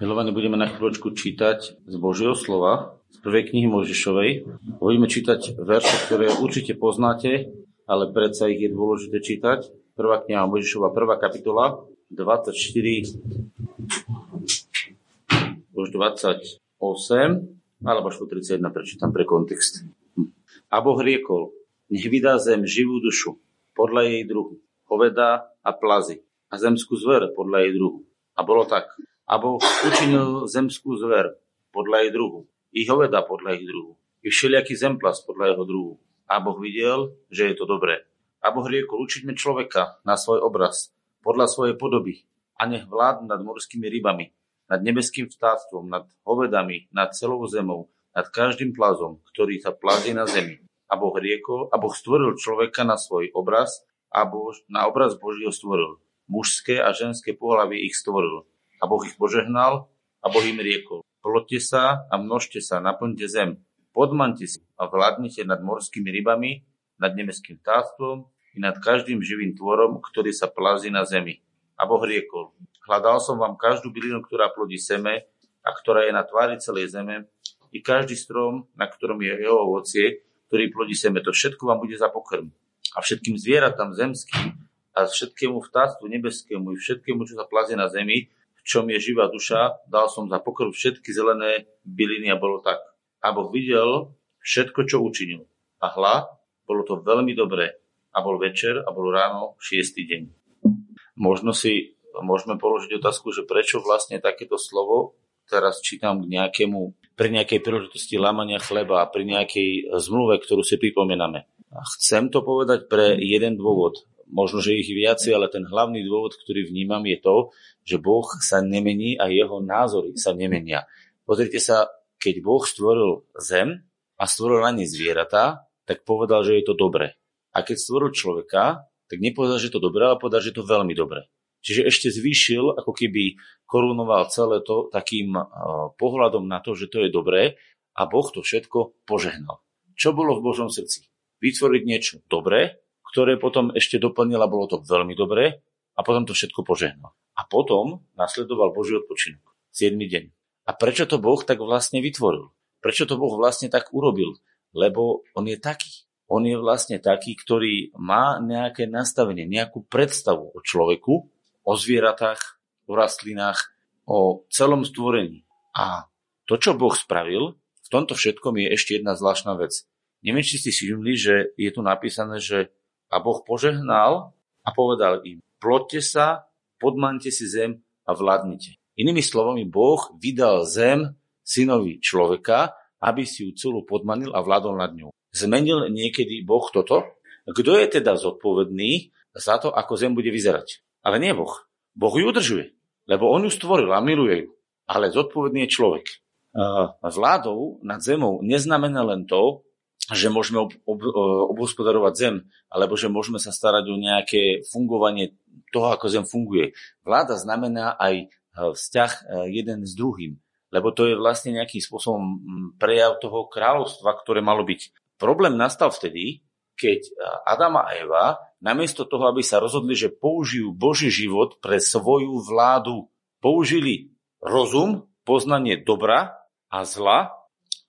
Milovaní, budeme na chvíľočku čítať z Božieho slova, z prvej knihy Mojžišovej. Budeme čítať verše, ktoré určite poznáte, ale predsa ich je dôležité čítať. Prvá kniha Mojžišova, 1. kapitola, 24-28, alebo až po 31, prečítam pre kontext. A Boh riekol, nech vydá zem živú dušu podľa jej druhu, hoväda a plazy, a zemskú zver podľa jej druhu. A bolo tak. A Boh učinil zemskú zver podľa jej druhu, i hoveda podľa ich druhu, i všelijaký zemplas podľa jeho druhu. A Boh videl, že je to dobré. A Boh riekol, učiňme človeka na svoj obraz, podľa svojej podoby, a nech vládne nad morskými rybami, nad nebeským vtáctvom, nad hovedami, nad celou zemou, nad každým plazom, ktorý sa plazie na zemi. A Boh riekol, a Boh stvoril človeka na svoj obraz, a na obraz Boží ho stvoril. Mužské a ženské pohlavie ich stvoril. A Boh ich požehnal a Boh im riekol, plodte sa a množte sa, naplňte zem, podmante si a vládnite nad morskými rybami, nad nebeským vtáctvom i nad každým živým tvorom, ktorý sa plazí na zemi. A Boh riekol, hľadal som vám každú bylinu, ktorá plodí seme a ktorá je na tvári celej zeme, i každý strom, na ktorom je jeho ovocie, ktorý plodí seme, to všetko vám bude za pokrm. A všetkým zvieratám zemským a všetkému vtáctvu nebeskému i všetkému, čo sa plazí na zemi, v čom je živá duša, dal som za pokrm všetky zelené byliny a bolo tak. A Boh videl všetko, čo učinil. A hľa, bolo to veľmi dobré. A bol večer a bol ráno 6. deň. Možno si môžeme položiť otázku, že prečo vlastne takéto slovo teraz čítam pri nejakej príležitosti lámania chleba, pri nejakej zmluve, ktorú si pripomíname. A chcem to povedať pre jeden dôvod. Možno, že ich viacej, ale ten hlavný dôvod, ktorý vnímam, je to, že Boh sa nemení a jeho názory sa nemenia. Pozrite sa, keď Boh stvoril zem a stvoril na nej zvieratá, tak povedal, že je to dobré. A keď stvoril človeka, tak nepovedal, že je to dobré, ale povedal, že je to veľmi dobré. Čiže ešte zvýšil, ako keby korunoval celé to takým pohľadom na to, že to je dobré, a Boh to všetko požehnal. Čo bolo v Božom srdci? Vytvoriť niečo dobré, ktoré potom ešte doplnila, bolo to veľmi dobré, a potom to všetko požehnal. A potom nasledoval Boží odpočinok, 7. deň. A prečo to Boh tak vlastne vytvoril? Prečo to Boh vlastne tak urobil? Lebo on je taký. On je vlastne taký, ktorý má nejaké nastavenie, nejakú predstavu o človeku, o zvieratách, o rastlinách, o celom stvorení. A to, čo Boh spravil, v tomto všetkom je ešte jedna zvláštna vec. Neviem, či ste si všimli, že je tu napísané, že a Boh požehnal a povedal im, plodte sa, podmante si zem a vládnite. Inými slovami, Boh vydal zem synovi človeka, aby si ju celú podmanil a vládol nad ňou. Zmenil niekedy Boh toto? Kto je teda zodpovedný za to, ako zem bude vyzerať? Ale nie Boh. Boh ju udržuje, lebo on ju stvoril a miluje ju. Ale zodpovedný je človek. Vládou nad zemou neznamená len to, že môžeme obhospodarovať zem, alebo že môžeme sa starať o nejaké fungovanie toho, ako zem funguje. Vláda znamená aj vzťah jeden s druhým, lebo to je vlastne nejakým spôsobom prejav toho kráľovstva, ktoré malo byť. Problém nastal vtedy, keď Adam a Eva, namiesto toho, aby sa rozhodli, že použijú Boží život pre svoju vládu, použili rozum, poznanie dobra a zla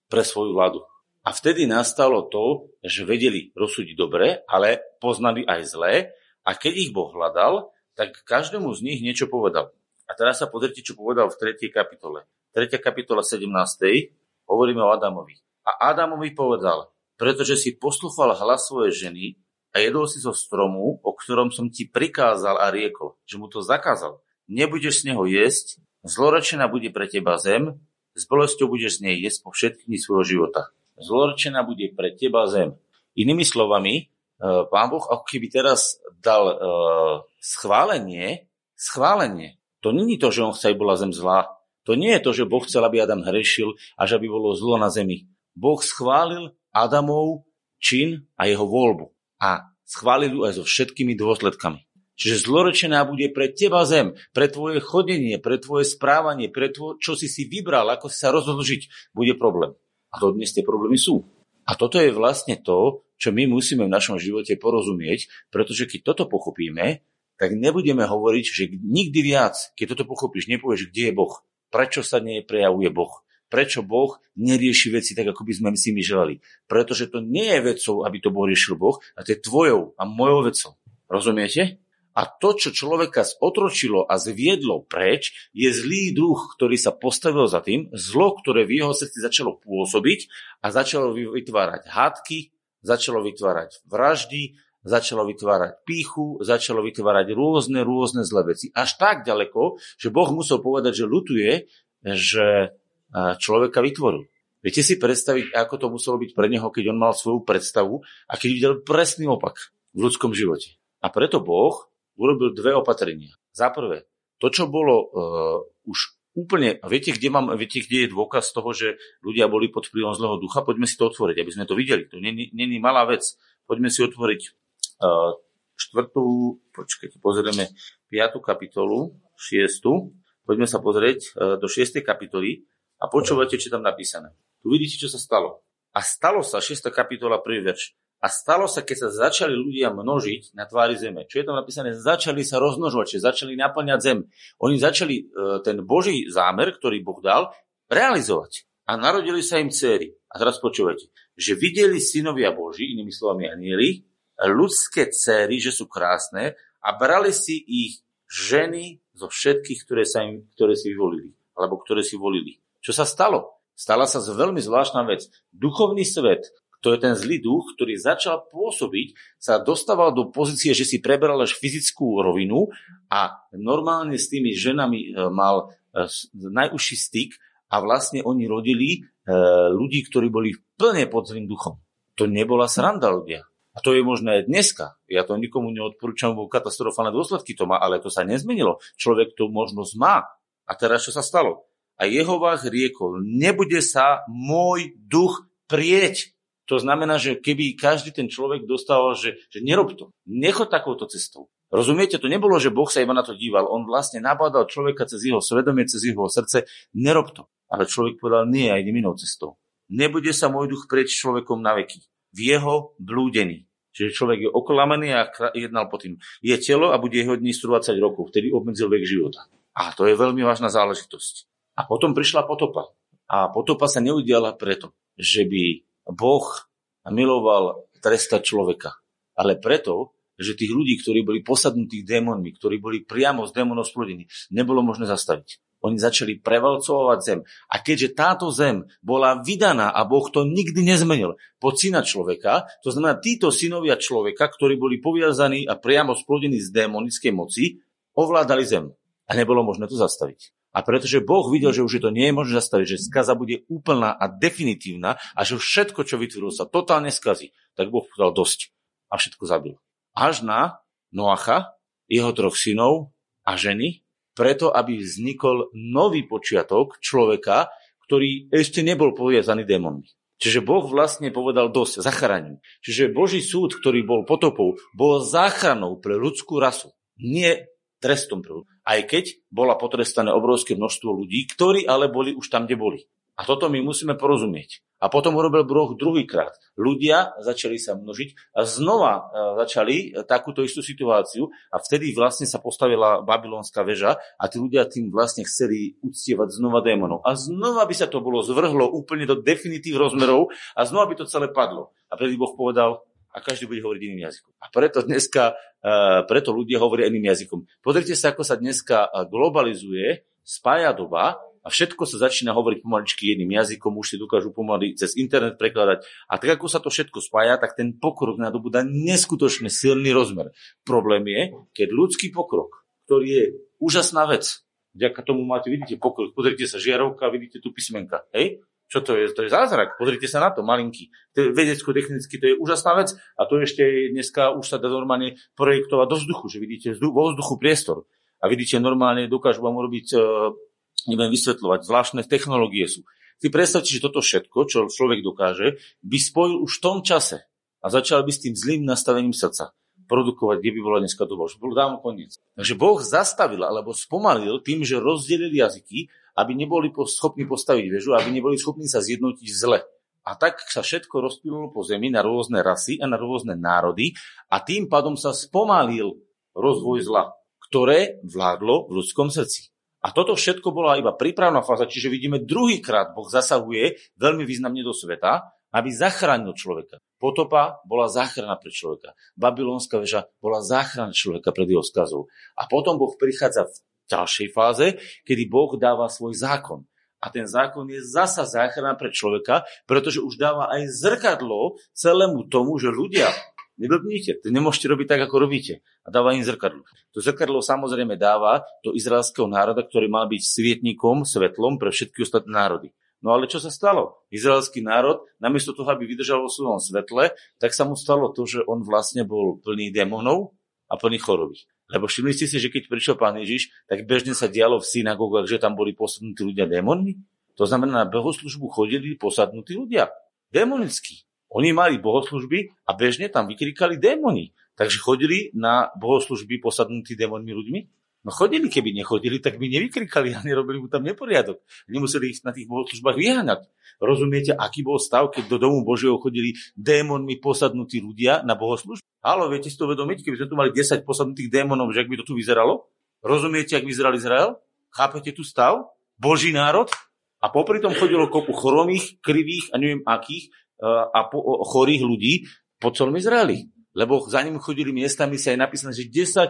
pre svoju vládu. A vtedy nastalo to, že vedeli rozsúdiť dobre, ale poznali aj zlé, a keď ich Boh hľadal, tak každému z nich niečo povedal. A teraz sa pozrite, čo povedal v 3. kapitole. 3. kapitola 17. hovoríme o Adamovi. A Adamovi povedal, pretože si poslúchal hlas svojej ženy a jedol si zo stromu, o ktorom som ti prikázal a riekol, že mu to zakázal. Nebudeš z neho jesť, zlorečená bude pre teba zem, s bolesťou budeš z nej jesť po všetky dni svojho života. Zlorečená bude pre teba zem. Inými slovami, Pán Boh ako keby teraz dal schválenie. To nie je to, že on chce, aby bola zem zlá. To nie je to, že Boh chcel, aby Adam hrešil a že by bolo zlo na zemi. Boh schválil Adamov čin a jeho voľbu. A schválil ju aj so všetkými dôsledkami. Čiže zlorečená bude pre teba zem, pre tvoje chodenie, pre tvoje správanie, pre to, čo si si vybral, ako si sa rozhodol žiť, bude problém. A to dnes tie problémy sú. A toto je vlastne to, čo my musíme v našom živote porozumieť, pretože keď toto pochopíme, tak nebudeme hovoriť, že nikdy viac, keď toto pochopíš, nepovieš, kde je Boh. Prečo sa neprejavuje Boh? Prečo Boh nerieši veci tak, ako by sme si my želali? Pretože to nie je vecou, aby to Boh riešil Boh, a to je tvojou a mojou vecou. Rozumiete? A to, čo človeka zotročilo a zviedlo preč, je zlý duch, ktorý sa postavil za tým, zlo, ktoré v jeho srdci začalo pôsobiť a začalo vytvárať hádky, začalo vytvárať vraždy, začalo vytvárať pýchu, začalo vytvárať rôzne zlé veci. Až tak ďaleko, že Boh musel povedať, že ľutuje, že človeka vytvoril. Viete si predstaviť, ako to muselo byť pre neho, keď on mal svoju predstavu a keď videl presný opak v ľudskom živote. A preto Boh urobil dve opatrenia. Za prvé, to, čo bolo už úplne... Viete, kde je dôkaz toho, že ľudia boli pod vplyvom zlého ducha? Poďme si to otvoriť, aby sme to videli. To nie je malá vec. Poďme si otvoriť 5. kapitolu, 6. Poďme sa pozrieť do 6. kapitoly a počúvate, čo je tam napísané. Tu vidíte, čo sa stalo. A stalo sa, 6. kapitola, 1. verš. A stalo sa, keď sa začali ľudia množiť na tvári zeme. Čo je tam napísané? Začali sa rozmnožovať, začali naplňať zem. Oni začali ten Boží zámer, ktorý Boh dal, realizovať. A narodili sa im dcéry. A teraz počúvajte. Že videli synovia Boží, inými slovami anjeli, ľudské dcéry, že sú krásne, a brali si ich ženy zo všetkých, ktoré si volili. Čo sa stalo? Stala sa veľmi zvláštna vec. Duchovný svet, to je ten zlý duch, ktorý začal pôsobiť, sa dostával do pozície, že si preberal až fyzickú rovinu a normálne s tými ženami mal najúžší styk a vlastne oni rodili ľudí, ktorí boli plne pod zlým duchom. To nebola sranda, ľudia. A to je možné aj dneska. Ja to nikomu neodporúčam, bo katastrofálne dôsledky to má, ale to sa nezmenilo. Človek tú možnosť má. A teraz čo sa stalo? A Jehová riekol, nebude sa môj duch prieť. To znamená, že keby každý ten človek dostal, že nerob to, nechoď takouto cestou. Rozumiete, to nebolo, že Boh sa iba na to díval. On vlastne nabádal človeka cez jeho svedomie, cez jeho srdce, nerob to. Ale človek povedal, nie, aj idem inou cestou. Nebude sa môj duch prieť človekom na veky. V jeho blúdení. Čiže človek je oklamaný a jednal po tým. Je telo a bude jeho dní 120 rokov, vtedy obmedzil vek života. A to je veľmi vážna záležitosť. A potom prišla potopa. A potopa sa neudiala preto, že by Boh miloval trestať človeka. Ale preto, že tých ľudí, ktorí boli posadnutí démonmi, ktorí boli priamo z démonov splodení, nebolo možné zastaviť. Oni začali prevalcovať zem. A keďže táto zem bola vydaná a Boh to nikdy nezmenil pod syna človeka, to znamená títo synovia človeka, ktorí boli poviazaní a priamo splodení z démonickej moci, ovládali zem. A nebolo možné to zastaviť. A pretože Boh videl, že už to nie je možné zastaviť, že skaza bude úplná a definitívna a že všetko, čo vytvorilo, sa totálne skazí, tak Boh povedal dosť a všetko zabil. Až na Noacha, jeho 3 synov a ženy, preto, aby vznikol nový počiatok človeka, ktorý ešte nebol poviazaný démonmi. Čiže Boh vlastne povedal dosť, zachránim. Čiže Boží súd, ktorý bol potopou, bol záchranou pre ľudskú rasu. Nie trestom pre ľudí. Aj keď bola potrestané obrovské množstvo ľudí, ktorí ale boli už tam, kde boli. A toto my musíme porozumieť. A potom urobil Boh druhýkrát. Ľudia začali sa množiť a znova začali takúto istú situáciu a vtedy vlastne sa postavila babylonská väža a tí ľudia tým vlastne chceli uctievať znova démonov. A znova by sa to bolo zvrhlo úplne do definitív rozmerov a znova by to celé padlo. A vtedy Boh povedal, a každý bude hovoriť iným jazykom. A preto dneska, preto ľudia hovoria iným jazykom. Pozrite sa, ako sa dneska globalizuje, spája doba a všetko sa začína hovoriť pomaličky jedným jazykom, už si dokážu pomaly cez internet prekladať. A tak, ako sa to všetko spája, tak ten pokrok nadobúda neskutočne silný rozmer. Problém je, keď ľudský pokrok, ktorý je úžasná vec, vďaka tomu máte, vidíte pokrok, pozrite sa, žiarovka, vidíte tu písmenka, hej? Čo to je? To je zázrak. Pozrite sa na to, malinký. Vedecko-technicky to je úžasná vec a to ešte dneska už sa dá normálne projektovať do vzduchu, že vidíte vo vzduchu priestor a vidíte normálne, dokážu vám urobiť, neviem, vysvetľovať, zvláštne technológie sú. Ty predstavte, že toto všetko, čo človek dokáže, by spojil už v tom čase a začal by s tým zlým nastavením srdca produkovať, kde by bola dneska doba. Už bol dávno koniec. Takže Boh zastavil alebo spomalil tým, že rozdelil jazyky, aby neboli schopní postaviť väžu, aby neboli schopní sa zjednotiť zle. A tak sa všetko rozplynulo po zemi na rôzne rasy a na rôzne národy a tým pádom sa spomalil rozvoj zla, ktoré vládlo v ľudskom srdci. A toto všetko bola iba prípravná fáza, čiže vidíme druhýkrát Boh zasahuje veľmi významne do sveta, aby zachránil človeka. Potopa bola záchrana pre človeka. Babylonská väža bola záchrana človeka pred jeho skazou. A potom Boh prichádza v ďalšej fáze, kedy Boh dáva svoj zákon. A ten zákon je zasa záchrana pre človeka, pretože už dáva aj zrkadlo celému tomu, že ľudia, neblbnite, nemôžete robiť tak, ako robíte. A dáva im zrkadlo. To zrkadlo samozrejme dáva do izraelského národa, ktorý mal byť svietnikom, svetlom pre všetky ostatné národy. No ale čo sa stalo? Izraelský národ, namiesto toho, aby vydržal vo svojom svetle, tak sa mu stalo to, že on vlastne bol plný démonov a plný choroby. Lebo všimli ste si, že keď prišiel Pán Ježiš, tak bežne sa dialo v synagógach, že tam boli posadnutí ľudia démonmi. To znamená, na bohoslužbu chodili posadnutí ľudia. Démonickí. Oni mali bohoslužby a bežne tam vykrikali démoni. Takže chodili na bohoslužby posadnutí démonmi ľuďmi? No chodili, keby nechodili, tak by nevykrikali a nerobili mu tam neporiadok. Nemuseli ich na tých bohoslužbách vyháňať. Rozumiete, aký bol stav, keď do domu Božieho chodili démonmi posadnutí ľudia na bohoslužbu? Haló, viete si to uvedomiť, keby sme tu mali 10 posadnutých démonov, že ak by to tu vyzeralo? Rozumiete, ak vyzeral Izrael? Chápete tu stav? Boží národ? A popri tom chodilo kopu chromých, krivých a neviem akých a chorých ľudí po celom Izraeli. Lebo za ním chodili miestami, sa je napísané, že 10 000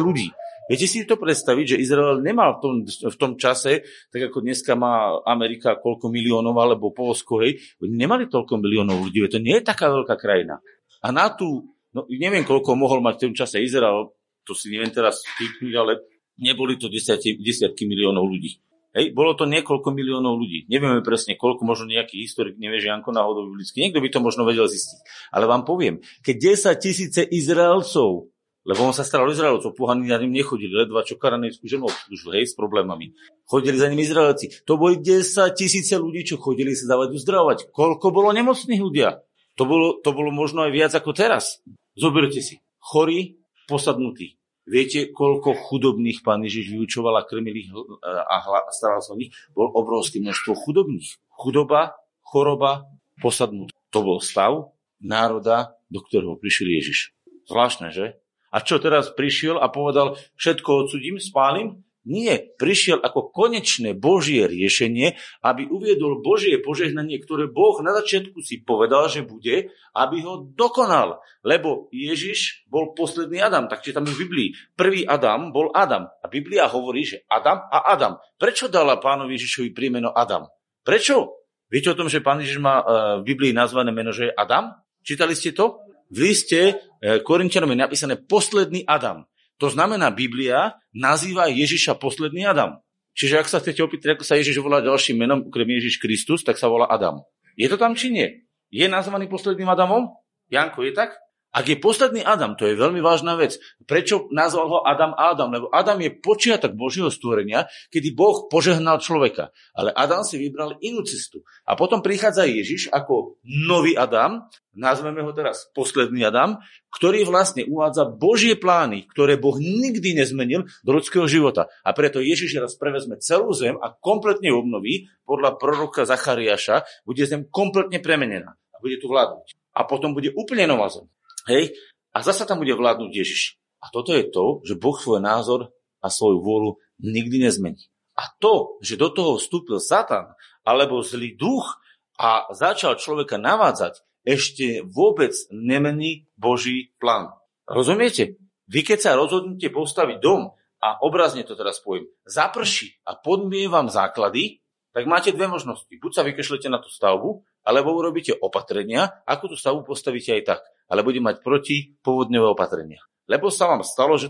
ľudí. Viete si to predstaviť, že Izrael nemal v tom čase, tak ako dneska má Amerika koľko miliónov, alebo Poľsko, hej, nemali toľko miliónov ľudí, to nie je taká veľká krajina. A na tú, no neviem, koľko mohol mať v tom čase Izrael, to si neviem teraz typnúť, ale neboli to desiatky miliónov ľudí. Hej, bolo to niekoľko miliónov ľudí. Nevieme presne koľko, možno nejaký historik nevie, že Janko náhodou biblicky, niekto by to možno vedel zistiť. Ale vám poviem, keď 10 000 Izraelcov, lebo on sa staral Izraelcov, pohaní na ním nechodili, ledva čo karanejskú ženu obslúžil, hej, s problémami. Chodili za ním Izraelci. To boli 10 000 ľudí, čo chodili sa dávať uzdravovať. Koľko bolo nemocných ľudia? To bolo možno aj viac ako teraz. Zoberte si, chorí, posadnutí. Viete, koľko chudobných Pán Ježiš vyučoval a krmil a staral sa o nich? Bol obrovské množstvo chudobných. Chudoba, choroba, posadnutí. To bol stav národa, do ktorého prišiel Ježiš. Zvláštne, že? A čo teraz prišiel a povedal, všetko odsudím, spálim? Nie, prišiel ako konečné Božie riešenie, aby uviedol Božie požehnanie, ktoré Boh na začiatku si povedal, že bude, aby ho dokonal. Lebo Ježiš bol posledný Adam, takže tam je v Biblii. Prvý Adam bol Adam. A Biblia hovorí, že Adam a Adam. Prečo dala Pánovi Ježišovi prímeno Adam? Prečo? Viete o tom, že Pán Ježiš má v Biblii nazvané meno, že je Adam? Čítali ste to? V liste Korinčanom je napísané posledný Adam. To znamená, Biblia nazýva Ježiša posledný Adam. Čiže ak sa chcete opýtať, ako sa Ježiš volá ďalším menom, okrem Ježiš Kristus, tak sa volá Adam. Je to tam či nie? Je nazvaný posledným Adamom? Janko, je tak? Ak je posledný Adam, to je veľmi vážna vec. Prečo nazval ho Adam Adam? Lebo Adam je počiatok Božieho stvorenia, kedy Boh požehnal človeka. Ale Adam si vybral inú cestu. A potom prichádza Ježiš ako nový Adam, nazveme ho teraz posledný Adam, ktorý vlastne uvádza Božie plány, ktoré Boh nikdy nezmenil do ľudského života. A preto Ježiš raz prevezme celú zem a kompletne obnoví, podľa proroka Zachariáša, bude zem kompletne premenená a bude tu vládnuť. A potom bude úplne nová zem. Hej? A zasa tam bude vládnuť Ježiš. A toto je to, že Boh svoj názor a svoju vôľu nikdy nezmení. A to, že do toho vstúpil Satan alebo zlý duch a začal človeka navádzať, ešte vôbec nemení Boží plán. Rozumiete? Vy keď sa rozhodnete postaviť dom a obrazne to teraz poviem, zaprší a podmie vám základy, tak máte dve možnosti. Buď sa vykešlete na tú stavbu, alebo urobíte opatrenia, ako tú stavbu postavíte aj tak, ale bude mať protipovodňové opatrenia. Lebo sa vám stalo, že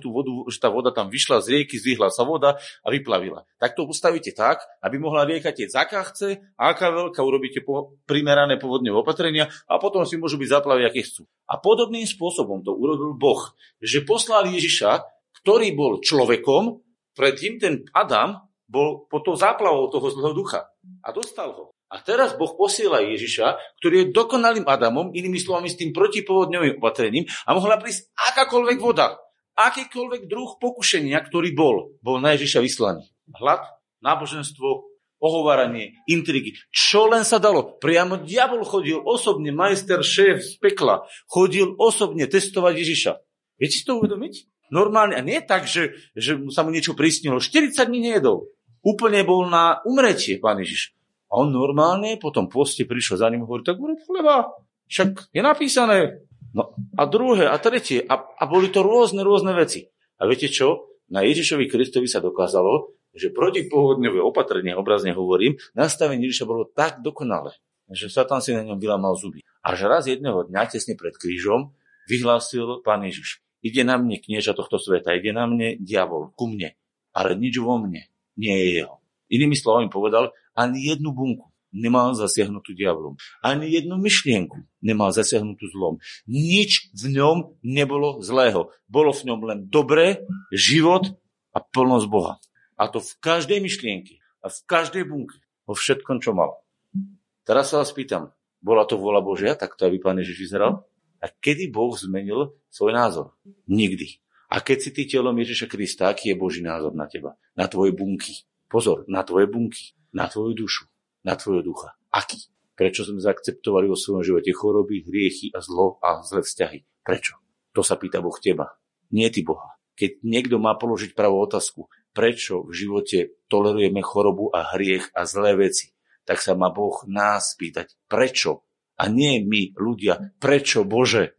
tá voda tam vyšla z rieky, zvýhla sa voda a vyplavila. Tak to postavíte tak, aby mohla rieka tieť aká chce, aká veľká, urobíte primerané povodňové opatrenia a potom si môžu byť zaplavy, aké chcú. A podobným spôsobom to urobil Boh, že poslal Ježiša, ktorý bol človekom, predtým ten Adam bol pod tou záplavou toho zlého ducha a dostal ho. A teraz Boh posiela Ježiša, ktorý je dokonalým Adamom, inými slovami s tým protipovodňovým opatrením a mohla prísť akákoľvek voda, akýkoľvek druh pokušenia, ktorý bol na Ježiša vyslaný. Hlad, náboženstvo, ohováranie, intrigy. Čo len sa dalo? Priamo diabol chodil osobne, majster, šéf z pekla, chodil osobne testovať Ježiša. Viete si to uvedomiť? Normálne, a nie tak, že sa mu niečo prisnilo. 40 dní nejedol. Úplne bol na umretie, pán Ježiš. A on normálne potom poste prišiel za ním a hovorí, tak urob chleba, však je napísané. No a druhé, a tretie, a boli to rôzne veci. A viete čo? Na Ježišovi Kristovi sa dokázalo, že protipohodňové opatrenie, obrazne hovorím, nastavenie Ježiša bolo tak dokonalé, že Satan si na ňom vylámal zuby. Až raz jedného dňa, tesne pred krížom, vyhlásil pán Ježiš, ide na mne knieža tohto sveta, ide na mne diabol, ku mne, ale nič vo mne nie je jeho. Inými slovami povedal, ani jednu bunku nemal zasiahnutú diablom. Ani jednu myšlienku nemal zasiahnutú zlom. Nič v ňom nebolo zlého. Bolo v ňom len dobré, život a plnosť Boha. A to v každej myšlienke a v každej bunke. Vo všetkom, čo mal. Teraz sa vás pýtam, bola to vôľa Božia, tak to aby Pán Ježiš vyzeral? A kedy Boh zmenil svoj názor? Nikdy. A keď si ty telom Ježiša Krista, aký je Boží názor na teba? Na tvoje bunky. Pozor, na tvoje bunky. Na tvoju dušu, na tvojho ducha. Aký? Prečo sme zaakceptovali vo svojom živote choroby, hriechy a zlo a zlé vzťahy? Prečo? To sa pýta Boh teba. Nie ty Boha. Keď niekto má položiť pravú otázku, prečo v živote tolerujeme chorobu a hriech a zlé veci, tak sa má Boh nás pýtať, prečo? A nie my, ľudia, prečo Bože?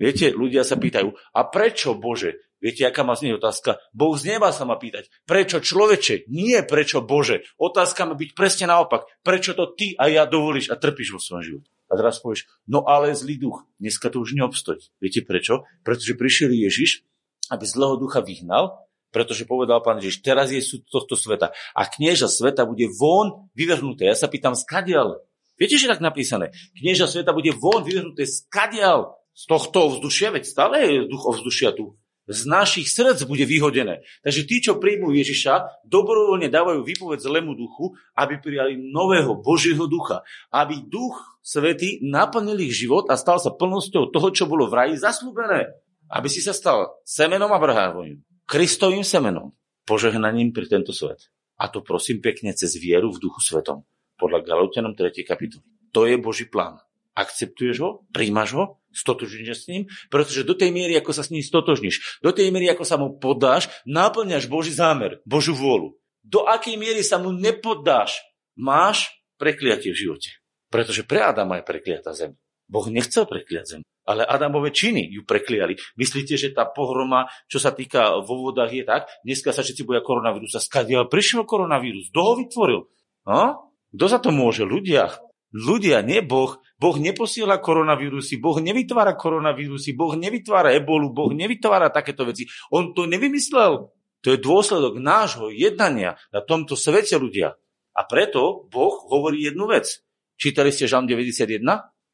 Viete, ľudia sa pýtajú, a prečo Bože? Viete, aká má znieť otázka? Boh z neba sa má pýtať. Prečo človeče? Nie prečo Bože. Otázka má byť presne naopak. Prečo to ty a ja dovolíš a trpíš vo svojom živote? A teraz povieš, no ale zlý duch. Dneska to už neobstojí. Viete prečo? Pretože prišiel Ježiš, aby zlého ducha vyhnal, pretože povedal pán Ježiš, teraz je súd tohto sveta a knieža sveta bude von vyvrhnuté. Ja sa pýtam, skadiaľ? Viete, že je tak napísané? Knieža sveta bude von vyvrhnuté, skadiaľ? Z tohto ovzdušia, veď stále je duch ovzdušia tu. Z našich srdc bude vyhodené. Takže tí, čo príjmu Ježiša, dobrovoľne dávajú výpoveď zlému duchu, aby prijali nového Božieho ducha. Aby duch svätý naplnil ich život a stal sa plnosťou toho, čo bolo v raji zaslúbené. Aby si sa stal semenom Abrahámovým, Kristovým semenom, požehnaním pre tento svet. A to prosím pekne cez vieru v duchu svetom. Podľa Galaťanom 3. kapitoly. To je Boží plán. Akceptuješ ho? Príjmaš ho? Stotožníš s ním? Pretože do tej miery, ako sa s ním stotožníš, do tej miery, ako sa mu podáš, naplňaš Boží zámer, Božú vôľu. Do akej miery sa mu nepodáš, máš prekliatie v živote. Pretože pre Adama je prekliatá zem. Boh nechcel prekliať zem, ale Adamove činy ju prekliali. Myslíte, že tá pohroma, čo sa týka vo vodách, je tak? Dneska sa všetci boja koronavírusa. Skadiaľ prišiel koronavírus? Kto ho vytvoril? Kto za to môže? Ľudia. Ľudia, nie Boh. Boh neposiela koronavírusy, Boh nevytvára koronavírusy, Boh nevytvára ebolu, Boh nevytvára takéto veci. On to nevymyslel. To je dôsledok nášho jednania na tomto svete, ľudia. A preto Boh hovorí jednu vec. Čítali ste Žalm 91?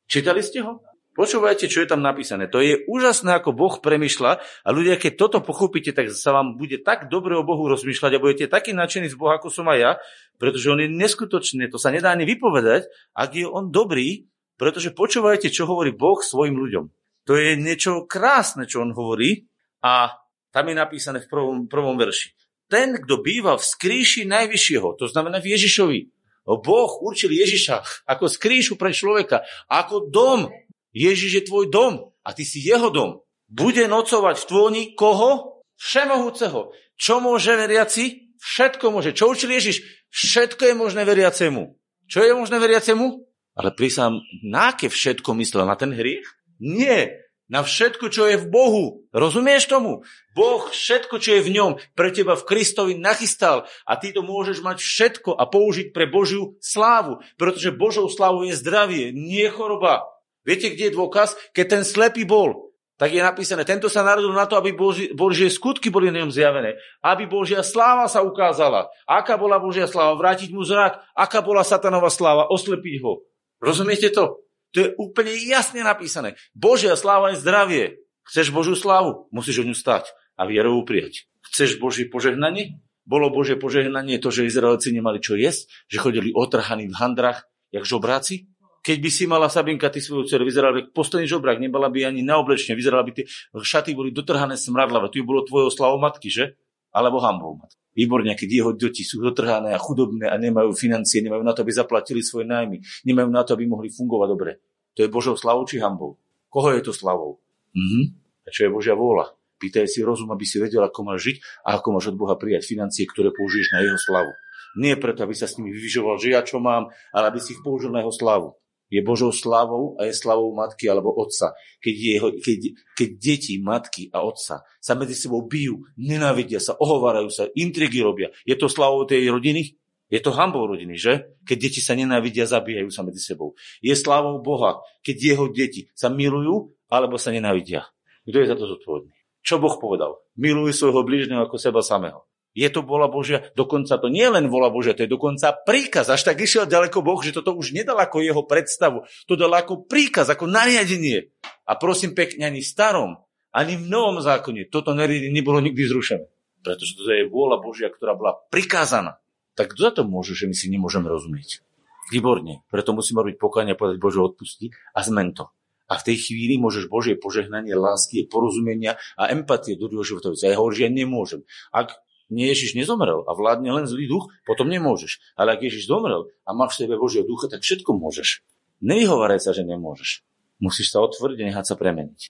Čítali ste ho? Počúvajte, čo je tam napísané. To je úžasné, ako Boh premýšľa a ľudia, keď toto pochopíte, tak sa vám bude tak dobre o Bohu rozmýšľať a budete taký nadšený z Boha, ako som aj ja, pretože on je neskutočný, to sa nedá ani vypovedať, ak je on dobrý, pretože počúvajte, čo hovorí Boh svojim ľuďom. To je niečo krásne, čo on hovorí a tam je napísané v prvom verši. Ten, kto býva v skríši najvyššieho, to znamená v Ježišovi. Boh určil Ježiša ako skríšu pre človeka, ako dom. Ježiš je tvoj dom a ty si jeho dom. Bude nocovať v tvoni koho? Všemohúceho. Čo môže veriaci? Všetko môže. Čo učil Ježiš? Všetko je možné veriacemu. Čo je možné veriacemu? Ale prísam, na aké všetko myslel? Na ten hriech? Nie. Na všetko, čo je v Bohu. Rozumieš tomu? Boh všetko, čo je v ňom, pre teba v Kristovi nachystal a ty to môžeš mať všetko a použiť pre Božiu slávu. Pretože Božou slávou je zdravie, nie choroba. Viete, kde je dôkaz? Keď ten slepý bol, tak je napísané, tento sa narodil na to, aby Božie skutky boli na ňom zjavené, aby Božia sláva sa ukázala. Aká bola Božia sláva? Vrátiť mu zrak. Aká bola satanova sláva? Oslepiť ho. Rozumiete to? To je úplne jasne napísané. Božia sláva je zdravie. Chceš Božiu slávu? Musíš o ňu stať a vierou prijať. Chceš Božie požehnanie? Bolo Božie požehnanie to, že Izraelci nemali čo jesť, že chodili otrhaní v handrach, jak žobráci? Keď by si mala Sabinka, ty svoju dceru, vyzerala by posledný žobrák, nebala by ani na oblečne, vyzerala by tie šaty boli dotrhané smradlavé. Tu bolo tvojou slavou matky, že? Alebo hambou matky. Výborne, keď jeho deti sú dotrhané a chudobné a nemajú financie, nemajú na to, aby zaplatili svoje nájmy, nemajú na to, aby mohli fungovať dobre. To je Božou slavou či hambou? Koho je to slavou? A čo je Božia vôľa? Pýtaj si rozum, aby si vedel, ako máš žiť a ako máš od Boha prijať financie, ktoré použiješ na jeho slavu. Nie preto, aby sa s nimi vyvyžoval, že ja čo mám, ale aby si ich použil na jeho slávu. Je Božou slávou a je slávou matky alebo otca. Keď deti, matky a otca sa medzi sebou bijú, nenávidia sa, ohovárajú sa, intrigy robia. Je to slávou tej rodiny? Je to hanbou rodiny, že? Keď deti sa nenávidia, zabíjajú sa medzi sebou. Je slávou Boha, keď jeho deti sa milujú alebo sa nenávidia. Kto je za to zodpovedný? Čo Boh povedal? Miluj svojho blížneho ako seba samého. Je to vôľa Božia, dokonca to nie je len vôľa Božia, to je dokonca príkaz. Až tak išiel ďaleko Boh, že toto už nedal ako jeho predstavu, to dal ako príkaz, ako nariadenie. A prosím pekne, ani v starom, ani v novom zákone toto nariadenie nebolo nikdy zrušené. Pretože toto je vôľa Božia, ktorá bola prikázaná. Tak kto za to môže, že my si nemôžeme rozumieť? Výborne, preto musíme robiť pokánie a povedať Bože, odpusti a zmen to. A v tej chvíli môžeš Božie požehnanie, lásky, porozumenia a empatie do druhého života. Ja hovorím, že ja nemôžem. Ak Ježiš nezomrel a vládne len zlý duch, potom nemôžeš. Ale ak Ježiš zomrel a máš v sebe Božieho ducha, tak všetko môžeš. Nevyhováraj sa, že nemôžeš. Musíš sa otvoriť a nechať sa premeniť.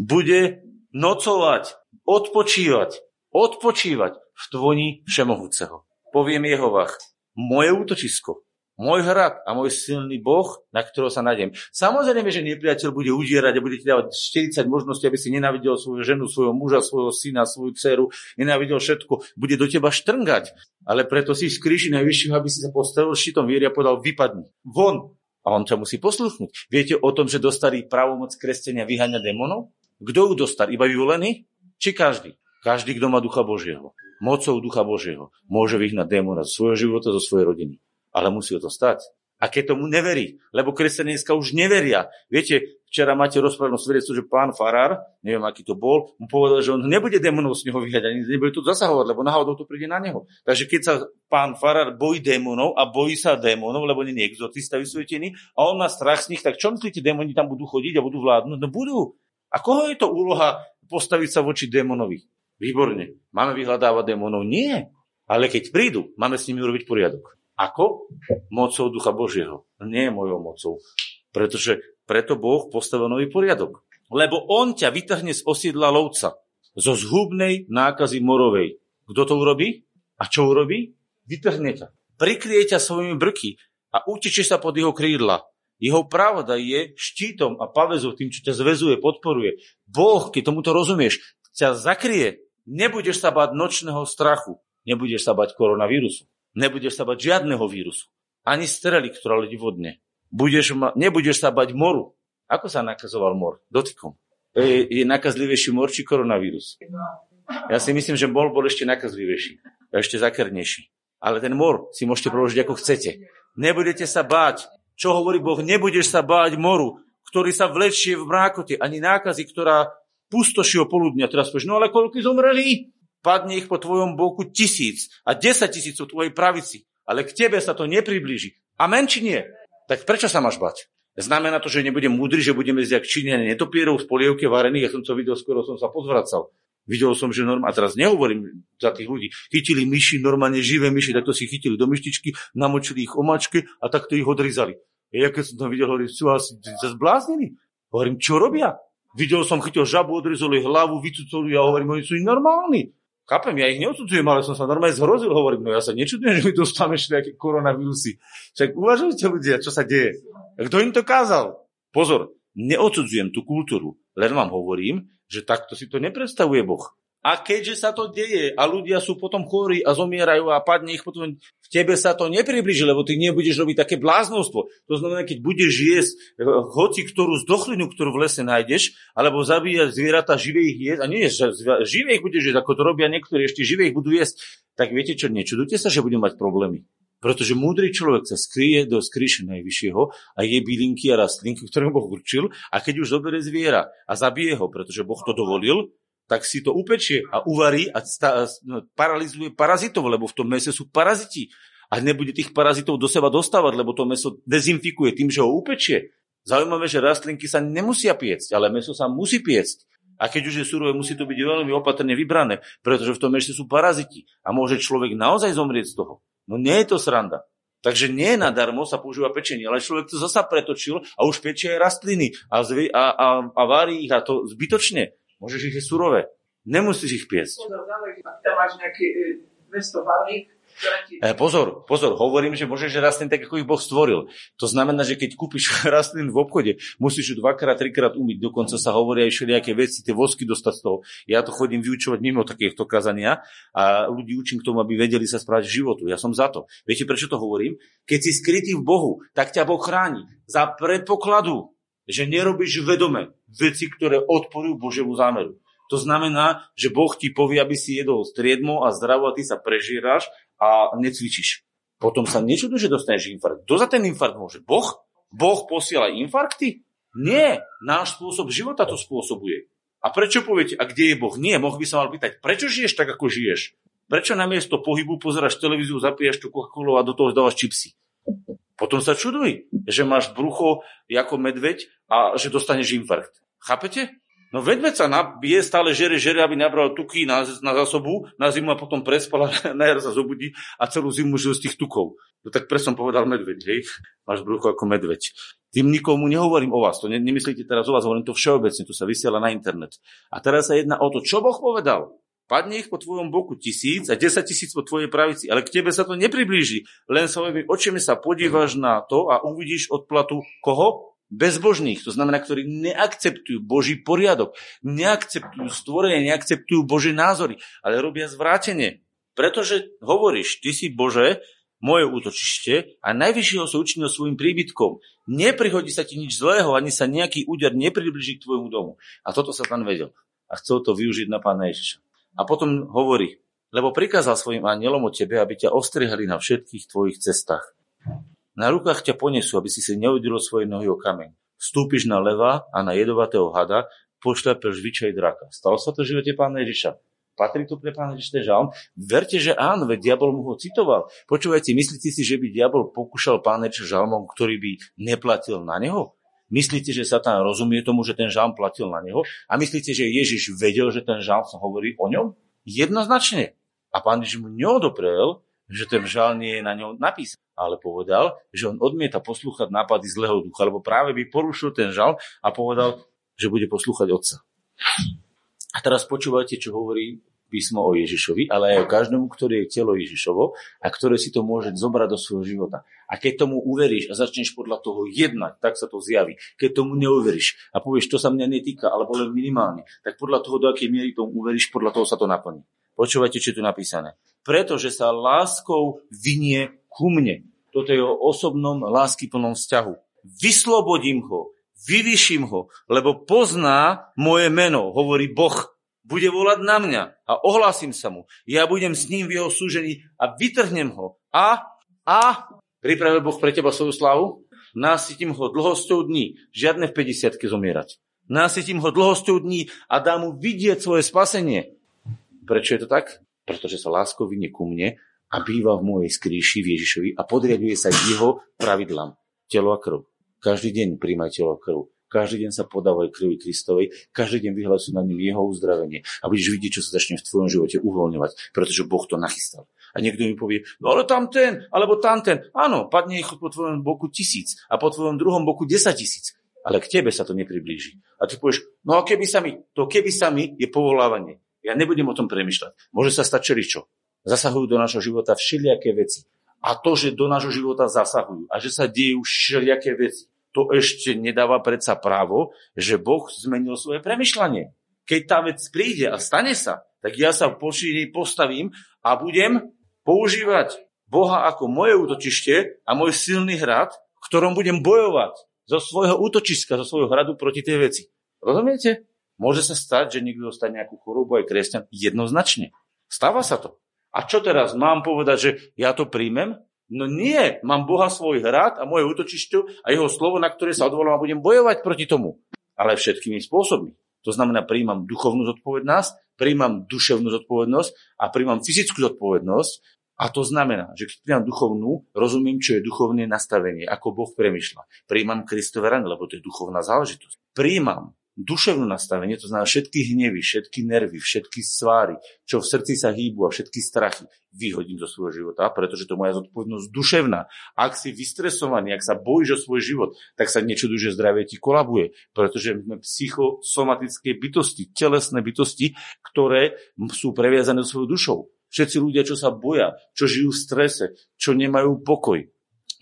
Bude nocovať, odpočívať v tvoni všemohúceho. Poviem Jehovách, moje útočisko, môj hrad a môj silný Boh, na ktorého sa nádejam. Samozrejme, že nepriateľ bude udierať a bude ti dávať 40 možností, aby si nenávidel svoju ženu, svojho muža, svojho syna, svoju dceru, nenávidel všetko. Bude do teba štrngať, ale preto si skríži najvyššieho, aby si sa postavil štítom viery a podal vypadni von. A on ťa musí posluchnúť. Viete o tom, že dostali právomoc kresťania vyháňa démonov? Kto ju dostal? Iba vyvolený? Či každý? Každý, kto má Ducha Božieho. Mocou Ducha Božieho môže vyhnať démona zo svojho života, zo svojej rodiny. Ale musí o to stať. A keď tomu neverí, lebo kresťania dneska už neveria. Viete, včera máte rozprávnu svedectvo, že pán farár, neviem aký to bol, mu povedal, že on nebude démonov z neho vyhať, ani nebude to zasahovať, lebo náhodou to príde na neho. Takže keď sa pán farár bojí démonov a bojí sa démonov, lebo nie je exorcista vysvietený, a on má strach z nich, tak čo myslíte, démoni tam budú chodiť a budú vládnuť? No budú. A koho je to úloha postaviť sa voči démonovi? Výborne. Máme vyhľadávať démonov? Nie. Ale keď prídu, máme s nimi urobiť poriadok. Ako? Mocou Ducha Božieho. Nie mojou mocou. Preto Boh postavil nový poriadok. Lebo on ťa vytrhne z osídla lovca. Zo zhubnej nákazy morovej. Kto to urobí? A čo urobí? Vytrhne ťa. Prikrie ťa svojimi brky a utečeš sa pod jeho krídla. Jeho pravda je štítom a paväzou, tým, čo ťa zväzuje, podporuje. Boh, keď tomuto rozumieš, ťa zakrie. Nebudeš sa báť nočného strachu. Nebudeš sa báť koronavírusu. Nebudeš sa bať žiadneho vírusu. Ani strely, ktorá letí vodne. Nebudeš sa bať moru. Ako sa nakazoval mor? Dotykom. Je nakazlivejší mor či koronavírus? Ja si myslím, že mor bol ešte nakazlivejší. Ešte zakernejší. Ale ten mor si môžete preložiť ako chcete. Nebudete sa báť. Čo hovorí Boh? Nebudeš sa báť moru, ktorý sa vlečie v mrákote. Ani nákazy, ktorá pustoší o poludnia. Teraz povieš, no ale koľko zomreli? Padne ich po tvojom boku 1000 a 10 000 po tvojej pravici, ale k tebe sa to nepriblíži. Amen či nie? Tak prečo sa máš bať? Znamená to, že nebudem múdry, že budeme zjak číňania netopierov z polievky varených. Ja som to videl, skoro som sa pozvracal. Videl som, že normálne, a teraz nehovorím za tých ľudí, chytili myši, normálne živé myši, takto si chytili do myštičky, namočili ich omáčke a takto ich odrizali. Ja keď som to videl, hovorím, sú asi zbláznili. Hovorím, čo robia? Videl som, chytil žabu, odrizali hlavu, vycucali, ja hovorím, oni sú normálni. Chápem, ja ich neodsudzujem, ale som sa normálne zhrozil, hovorím, no ja sa nečudujem, že my dostávame ešte nejaké koronavírusy. Však uvažujte ľudia, čo sa deje. Kto im to kázal? Pozor, neodsudzujem tú kultúru, len vám hovorím, že takto si to nepredstavuje Boh. A keďže sa to deje a ľudia sú potom chorí a zomierajú a padne ich potom, v tebe sa to nepriblíži, lebo ty nebudeš robiť také bláznostvo. To znamená, keď budeš jesť hoci ktorú zdochlinu, ktorú v lese nájdeš, alebo zabíjať zvieratá, živé ich jesť, a nie živé ich budeš jesť, ako to robia niektorí, ešte živé ich budú jesť, tak viete čo, nečudujte sa, že budú mať problémy. Pretože múdry človek sa skrie do skríše najvyššieho a je bylinky a rastlinky, ktoré Boh určil, a keď už zoberie zviera a zabije ho, pretože Boh to dovolil, tak si to upečie a uvarí a paralizuje parazitov, lebo v tom mese sú paraziti. A nebude tých parazitov do seba dostávať, lebo to meso dezinfikuje tým, že ho upečie. Zaujímavé, že rastlinky sa nemusia piecť, ale meso sa musí piecť. A keď už je surové, musí to byť veľmi opatrne vybrané, pretože v tom mese sú paraziti. A môže človek naozaj zomrieť z toho. No nie je to sranda. Takže nie nadarmo sa používa pečenie, ale človek to zasa pretočil a už pečie aj rastliny a varí ich a to zbytočne. Môžeš ich je surové. Nemusíš ich piecť. Tam máš nejaké 200 varík Pozor, hovorím, že môžeš rastlín tak, ako ich Boh stvoril. To znamená, že keď kúpiš rastlín v obchode, musíš ju dvakrát, trikrát umyť. Dokonca sa hovoria ešte nejaké veci, tie vosky dostať z toho. Ja to chodím vyučovať mimo takéto kazania a ľudí učím k tomu, aby vedeli sa správať v životu. Ja som za to. Viete, prečo to hovorím? Keď si skrytý v Bohu, tak ťa Boh chráni. Za predpokladu, že nerobíš vedome veci, ktoré odporujú Božiemu zámeru. To znamená, že Boh ti povie, aby si jedol striedmo a zdravo a ty sa prežíráš a necvičíš. Potom sa niečo, že dostaneš infarkt. Kto za ten infarkt môže? Boh? Boh posiela infarkty? Nie. Náš spôsob života to spôsobuje. A prečo poviete, a kde je Boh? Nie. Mohol by sa mal pýtať, prečo žiješ tak, ako žiješ? Prečo namiesto pohybu pozeráš televíziu, zapíjaš tú Coca-Colu a do toho dávaš čipsy? Potom sa čuduj, že máš brucho ako medveď a že dostaneš infarkt. Chápete? No vedme sa nabije, stále žere, aby nabral tuky na zásobu, na zimu a potom prespala, na jar sa zobudí a celú zimu žil z tých tukov. No tak presom povedal medveď, hej? Máš brucho ako medveď. Tým nikomu nehovorím o vás, to nemyslíte teraz o vás, hovorím to všeobecne, to sa vysiela na internet. A teraz sa jedná o to, čo Boh povedal. Padne ich po tvojom boku 1000 a 10 000 po tvojej pravici, ale k tebe sa to nepriblíži. Len svojimi očami sa podívaš na to a uvidíš odplatu koho? Bezbožných, to znamená, ktorí neakceptujú Boží poriadok, neakceptujú stvorenie, neakceptujú Božie názory, ale robia zvrátenie. Pretože hovoríš, ty si Bože, moje útočište a najvyššieho sa učinil svojim príbytkom. Neprihodí sa ti nič zlého, ani sa nejaký úder nepriblíži k tvojmu domu. A toto sa tam vedel. A chcel to využiť na Pána Ježiša. A potom hovorí, lebo prikázal svojim anielom o tebe, aby ťa ostrihali na všetkých tvojich cestách. Na rukách ťa ponesú, aby si si neuderil svoje nohy o kameň. Vstúpiš na leva a na jedovatého hada, pošľapeš vyčaj draka. Stalo sa to v živote Pána Ježiša. Patrí to pre Pána Ježiša žalm? Verte, že áno, veď diabol mu ho citoval. Počúvajte, myslíte si, že by diabol pokúšal Pána Ježiša žalmom, ktorý by neplatil na neho? Myslíte, že Satan rozumie tomu, že ten žalm platil na neho? A myslíte, že Ježiš vedel, že ten žalm sa hovorí o ňom? Jednoznačne. A Pán Ježiš mu neodoprel, že ten žalm nie je na ňom napísaný. Ale povedal, že on odmieta poslúchať nápady zlého ducha, lebo práve by porušil ten žalm a povedal, že bude poslúchať Otca. A teraz počúvajte, čo hovorí písmo o Ježišovi, ale aj o každému, ktorý je telo Ježišovo a ktoré si to môže zobrať do svojho života. A keď tomu uveríš a začneš podľa toho jednať, tak sa to zjaví. Keď tomu neuveríš a povieš, to sa mňa netýka, alebo len minimálne, tak podľa toho, do akej miery tomu uveríš, podľa toho sa to naplní. Počúvajte, čo je tu napísané. Pretože sa láskou vinie ku mne. Toto je o osobnom láskyplnom vzťahu. Vyslobodím ho, vyvýšim ho, lebo pozná moje meno, hovorí Boh. Bude volať na mňa a ohlásim sa mu. Ja budem s ním v jeho súžení a vytrhnem ho. A pripravil Boh pre teba svoju slávu? Nasytím ho dlhosťou dní. Žiadne v 50-ke zomierať. Nasytím ho dlhosťou dní a dám mu vidieť svoje spasenie. Prečo je to tak? Pretože sa láskou vinie ku mne a býva v mojej skrýši v Ježišovi a podriaduje sa jeho pravidlám. Telo a krv. Každý deň príjmaj telo a krv. Každý deň sa podávaj krvi Kristovej. Každý deň vyhlasuj na ním jeho uzdravenie. A budeš vidieť, čo sa začne v tvojom živote uvoľňovať, pretože Boh to nachystal. A niekto mi povie, no ale tam ten, alebo tam ten. Áno, padne ich po tvojom boku 1000 a po tvojom druhom boku 10 000. Ale k tebe sa to nepriblíži. A ty povieš, no a keby sa mi je povolávanie. Ja nebudem o tom premýšľať. Môže sa stať čeličo. Zasahujú do nášho života všelijaké veci. A to, že do nášho života zasahujú a že sa dejú všelijaké veci, to ešte nedáva predsa právo, že Boh zmenil svoje premyšľanie. Keď tá vec príde a stane sa, tak ja sa postavím a budem používať Boha ako moje útočište a môj silný hrad, v ktorom budem bojovať zo svojho útočiska, zo svojho hradu proti tej veci. Rozumiete? Môže sa stať, že niekto dostane nejakú chorobu, aj kresťan, jednoznačne. Stáva sa to. A čo teraz? Mám povedať, že ja to príjmem? No nie, mám Boha svoj hrad a moje útočište a jeho slovo, na ktoré sa odvolám a budem bojovať proti tomu. Ale všetkými spôsobmi. To znamená, príjmam duchovnú zodpovednosť, príjmam duševnú zodpovednosť a príjmam fyzickú zodpovednosť. A to znamená, že keď príjmam duchovnú, rozumiem, čo je duchovné nastavenie, ako Boh premýšľa. Príjmam Kristove rany, lebo to je duchovná záležitosť. Príjmam duševné nastavenie, to znamená všetky hnevy, všetky nervy, všetky sváry, čo v srdci sa hýbu a všetky strachy vyhodím zo svojho života, pretože to je moja zodpovednosť duševná. Ak si vystresovaný, ak sa bojíš o svoj život, tak sa nečuduj, že zdravie ti kolabuje, pretože sme psychosomatické bytosti, telesné bytosti, ktoré sú previazané svojou dušou. Všetci ľudia, čo sa boja, čo žijú v strese, čo nemajú pokoj,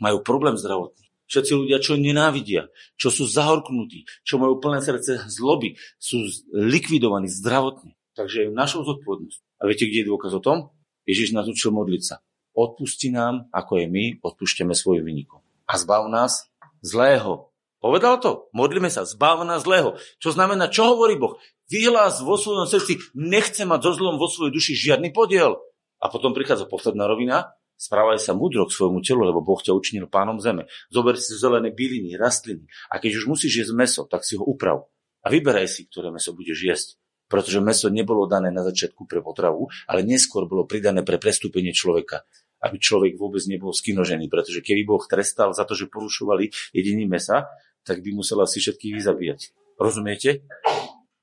majú problém zdravotný. Všetci ľudia, čo nenávidia, čo sú zahorknutí, čo majú plné srdce zloby, sú likvidovaní zdravotne. Takže je našou zodpovednosť. A viete, kde je dôkaz o tom? Ježiš nás učil modliť sa. Odpusti nám, ako je my, odpúšťame svojim vinníkom. A zbav nás zlého. Povedal to? Modlíme sa. Zbav nás zlého. Čo znamená, čo hovorí Boh? Vyhlás vo svojom srdci, nechce mať so zlom vo svojej duši žiadny podiel. A potom prichádza posledná rovina. Správaj sa múdro k svojmu telu, lebo Boh ťa učinil pánom zeme. Zober si zelené byliny, rastliny. A keď už musíš jesť mäso, tak si ho uprav. A vyberaj si, ktoré mäso budeš jesť. Pretože mäso nebolo dané na začiatku pre potravu, ale neskôr bolo pridané pre prestúpenie človeka. Aby človek vôbec nebol skinožený. Pretože keby Boh trestal za to, že porušovali jedenie mäsa, tak by musel asi všetkých zabíjať. Rozumiete?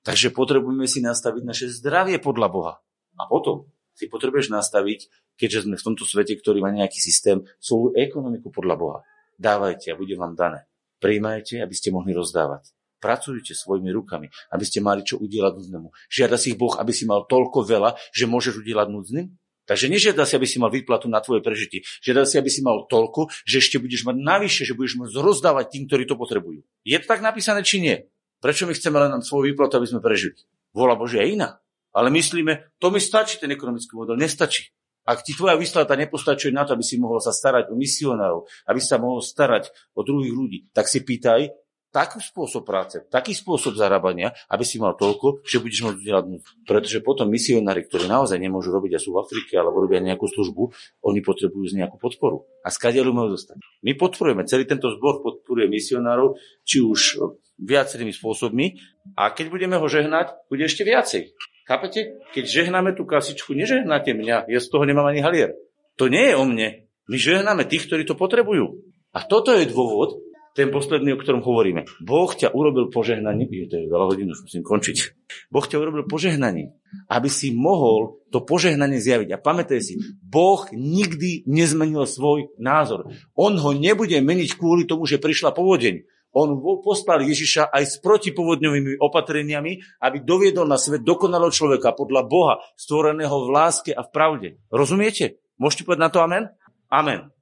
Takže potrebujeme si nastaviť naše zdravie podľa Boha. A potom si potrebuješ nastaviť, keďže sme v tomto svete, ktorý má nejaký systém, svoju ekonomiku podľa Boha. Dávajte a bude vám dané. Prijímajte, aby ste mohli rozdávať. Pracujte svojimi rukami, aby ste mali čo udielať núdnemu. Žiada si Boh, aby si mal toľko veľa, že môžeš udielať núdnym? Takže nežiada si, aby si mal výplatu na tvoje prežitie. Žiada si, aby si mal toľko, že ešte budeš mať navyše, že budeš môcť rozdávať tým, ktorí to potrebujú. Je to tak napísané, či nie? Prečo my chceme len nám svoju výplatu, aby sme prežili? Vôľa Božia je iná. Ale myslíme, to mi stačí, ten ekonomický model nestačí. Ak ti tvoja výslata nepostačuje na to, aby si mohol sa starať o misionárov, aby sa mohol starať o druhých ľudí, tak si pýtaj taký spôsob práce, taký spôsob zarábania, aby si mal toľko, že budeš môcť udielať núdnym. Pretože potom misionári, ktorí naozaj nemôžu robiť a sú v Afrike alebo robia nejakú službu, oni potrebujú z nejakú podporu. A skadiaľu môžu dostať. My podporujeme, celý tento zbor podporuje misionárov, či už viacerými spôsobmi, a keď budeme ho žehnať, bude ešte viacej. Chápete? Keď žehnáme tú kasičku, nežehnáte mňa, ja z toho nemám ani halier. To nie je o mne. My žehnáme tých, ktorí to potrebujú. A toto je dôvod, ten posledný, o ktorom hovoríme. Boh ťa urobil požehnaním. To je veľa hodín, už musím končiť. Boh ťa urobil požehnaním, aby si mohol to požehnanie zjaviť. A pamätaj si, Boh nikdy nezmenil svoj názor. On ho nebude meniť kvôli tomu, že prišla povodeň. On poslal Ježiša aj s protipovodňovými opatreniami, aby doviedol na svet dokonalého človeka podľa Boha, stvoreného v láske a v pravde. Rozumiete? Môžete povedať na to amen? Amen.